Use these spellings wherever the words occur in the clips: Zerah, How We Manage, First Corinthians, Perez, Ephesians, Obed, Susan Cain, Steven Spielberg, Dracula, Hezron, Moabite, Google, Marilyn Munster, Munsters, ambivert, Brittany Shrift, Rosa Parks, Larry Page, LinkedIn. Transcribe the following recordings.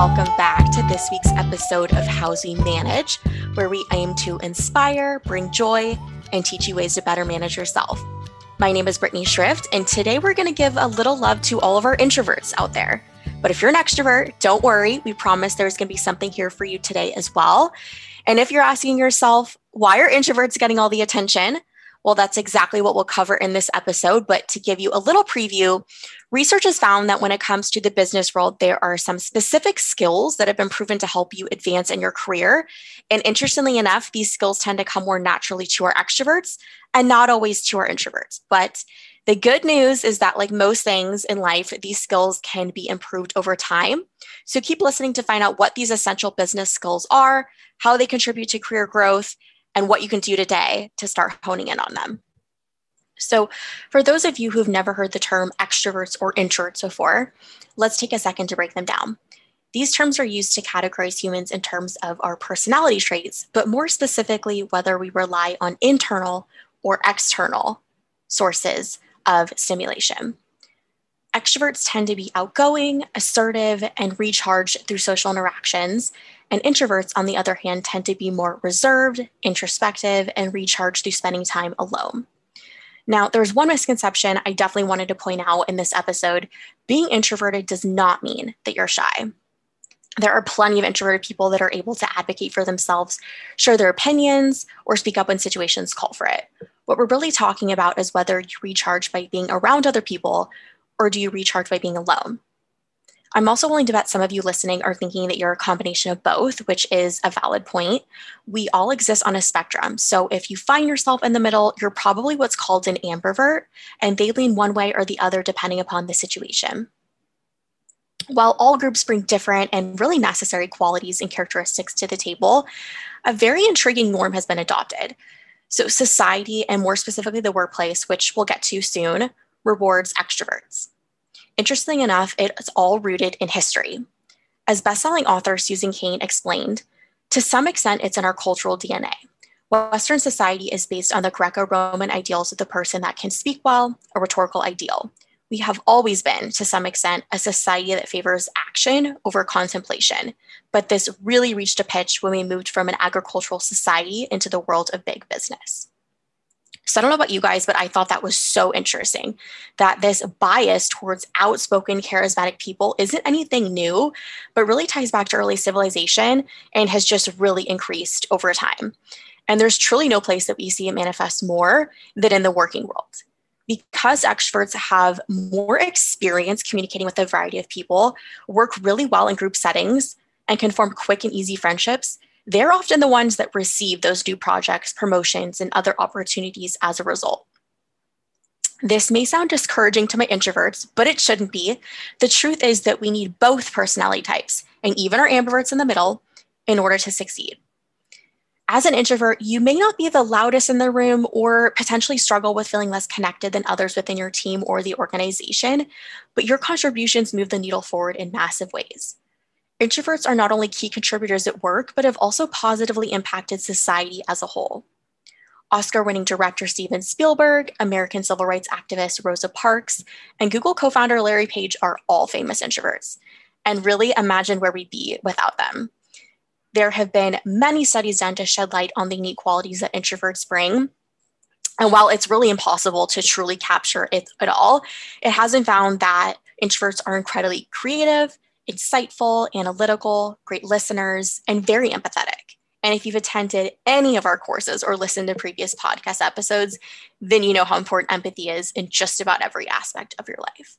welcome back to this week's episode of How We Manage, where we aim to inspire, bring joy, and teach you ways to better manage yourself. My name is Brittany Shrift, and today we're going to give a little love to all of our introverts out there. But if you're an extrovert, don't worry. We promise there's going to be something here for you today as well. And if you're asking yourself, why are introverts getting all the attention? Well, that's exactly what we'll cover in this episode. But to give you a little preview, research has found that when it comes to the business world, there are some specific skills that have been proven to help you advance in your career. And interestingly enough, these skills tend to come more naturally to our extroverts and not always to our introverts. But the good news is that, like most things in life, these skills can be improved over time. So keep listening to find out what these essential business skills are, how they contribute to career growth, and what you can do today to start honing in on them. So for those of you who've never heard the term extroverts or introverts before, let's take a second to break them down. These terms are used to categorize humans in terms of our personality traits, but more specifically, whether we rely on internal or external sources of stimulation. Extroverts tend to be outgoing, assertive, and recharged through social interactions. And introverts, on the other hand, tend to be more reserved, introspective, and recharged through spending time alone. Now, there's one misconception I definitely wanted to point out in this episode. Being introverted does not mean that you're shy. There are plenty of introverted people that are able to advocate for themselves, share their opinions, or speak up when situations call for it. What we're really talking about is whether you recharge by being around other people, or do you recharge by being alone? I'm also willing to bet some of you listening are thinking that you're a combination of both, which is a valid point. We all exist on a spectrum. So if you find yourself in the middle, you're probably what's called an ambivert, and they lean one way or the other depending upon the situation. While all groups bring different and really necessary qualities and characteristics to the table, a very intriguing norm has been adopted. So society, and more specifically the workplace, which we'll get to soon, rewards extroverts. Interestingly enough, it's all rooted in history. As best-selling author Susan Cain explained, to some extent, it's in our cultural DNA. Western society is based on the Greco-Roman ideals of the person that can speak well, a rhetorical ideal. We have always been, to some extent, a society that favors action over contemplation. But this really reached a pitch when we moved from an agricultural society into the world of big business. So I don't know about you guys, but I thought that was so interesting that this bias towards outspoken, charismatic people isn't anything new, but really ties back to early civilization and has just really increased over time. And there's truly no place that we see it manifest more than in the working world. Because extroverts have more experience communicating with a variety of people, work really well in group settings, and can form quick and easy friendships, they're often the ones that receive those new projects, promotions, and other opportunities as a result. This may sound discouraging to my introverts, but it shouldn't be. The truth is that we need both personality types, and even our ambiverts in the middle, in order to succeed. As an introvert, you may not be the loudest in the room or potentially struggle with feeling less connected than others within your team or the organization, but your contributions move the needle forward in massive ways. Introverts are not only key contributors at work, but have also positively impacted society as a whole. Oscar-winning director Steven Spielberg, American civil rights activist Rosa Parks, and Google co-founder Larry Page are all famous introverts. And really, imagine where we'd be without them. There have been many studies done to shed light on the unique qualities that introverts bring. And while it's really impossible to truly capture it at all, it has been found that introverts are incredibly creative, insightful, analytical, great listeners, and very empathetic. And if you've attended any of our courses or listened to previous podcast episodes, then you know how important empathy is in just about every aspect of your life.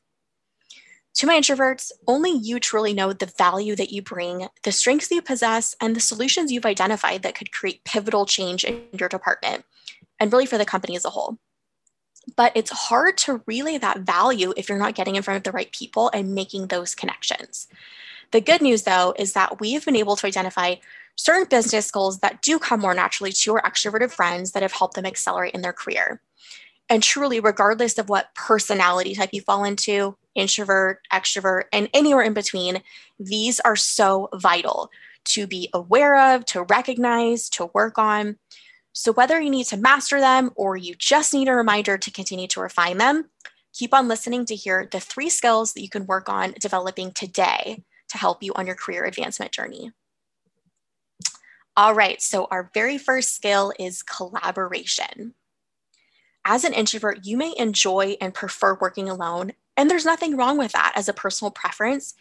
To my introverts, only you truly know the value that you bring, the strengths you possess, and the solutions you've identified that could create pivotal change in your department, and really for the company as a whole. But it's hard to relay that value if you're not getting in front of the right people and making those connections. The good news, though, is that we've been able to identify certain business skills that do come more naturally to our extroverted friends that have helped them accelerate in their career. And truly, regardless of what personality type you fall into, introvert, extrovert, and anywhere in between, these are so vital to be aware of, to recognize, to work on. So whether you need to master them or you just need a reminder to continue to refine them, keep on listening to hear the 3 skills that you can work on developing today to help you on your career advancement journey. All right, so our very first skill is collaboration. As an introvert, you may enjoy and prefer working alone, and there's nothing wrong with that as a personal preference,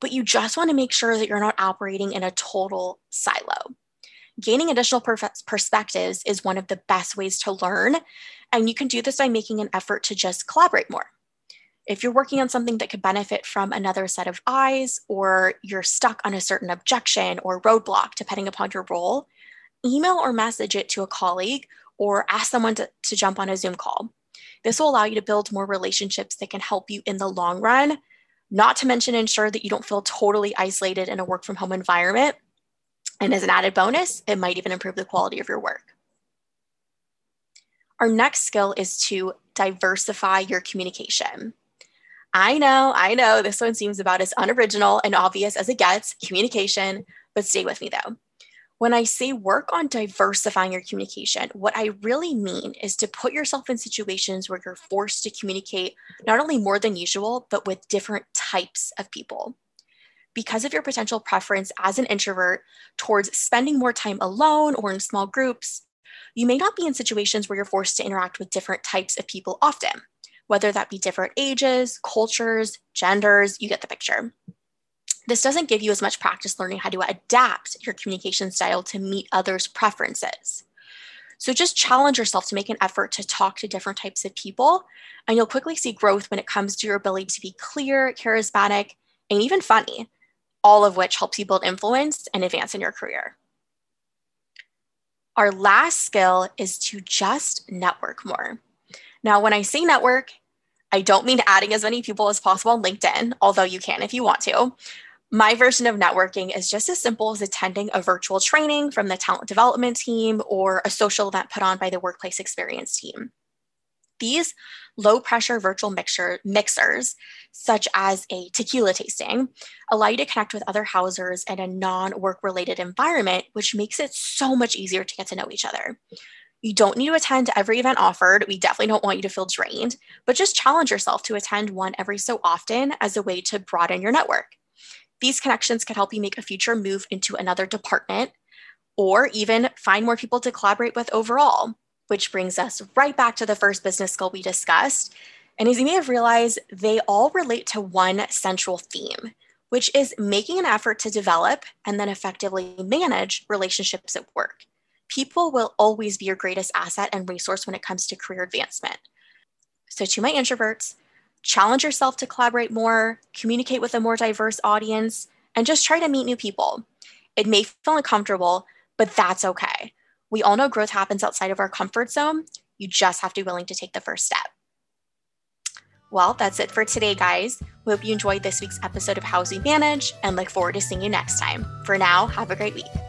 but you just want to make sure that you're not operating in a total silo. Gaining additional perspectives is one of the best ways to learn, and you can do this by making an effort to just collaborate more. If you're working on something that could benefit from another set of eyes, or you're stuck on a certain objection or roadblock, depending upon your role, email or message it to a colleague or ask someone to jump on a Zoom call. This will allow you to build more relationships that can help you in the long run, not to mention ensure that you don't feel totally isolated in a work from home environment. And as an added bonus, it might even improve the quality of your work. Our next skill is to diversify your communication. I know, this one seems about as unoriginal and obvious as it gets, communication, but stay with me though. When I say work on diversifying your communication, what I really mean is to put yourself in situations where you're forced to communicate not only more than usual, but with different types of people. Because of your potential preference as an introvert towards spending more time alone or in small groups, you may not be in situations where you're forced to interact with different types of people often, whether that be different ages, cultures, genders, you get the picture. This doesn't give you as much practice learning how to adapt your communication style to meet others' preferences. So just challenge yourself to make an effort to talk to different types of people, and you'll quickly see growth when it comes to your ability to be clear, charismatic, and even funny, all of which helps you build influence and advance in your career. Our last skill is to just network more. Now, when I say network, I don't mean adding as many people as possible on LinkedIn, although you can if you want to. My version of networking is just as simple as attending a virtual training from the talent development team or a social event put on by the workplace experience team. These low pressure virtual mixers, such as a tequila tasting, allow you to connect with other housers in a non-work related environment, which makes it so much easier to get to know each other. You don't need to attend every event offered. We definitely don't want you to feel drained, but just challenge yourself to attend one every so often as a way to broaden your network. These connections could help you make a future move into another department or even find more people to collaborate with overall, which brings us right back to the first business skill we discussed. And as you may have realized, they all relate to one central theme, which is making an effort to develop and then effectively manage relationships at work. People will always be your greatest asset and resource when it comes to career advancement. So to my introverts, challenge yourself to collaborate more, communicate with a more diverse audience, and just try to meet new people. It may feel uncomfortable, but that's okay. We all know growth happens outside of our comfort zone. You just have to be willing to take the first step. Well, that's it for today, guys. We hope you enjoyed this week's episode of How We Manage and look forward to seeing you next time. For now, have a great week.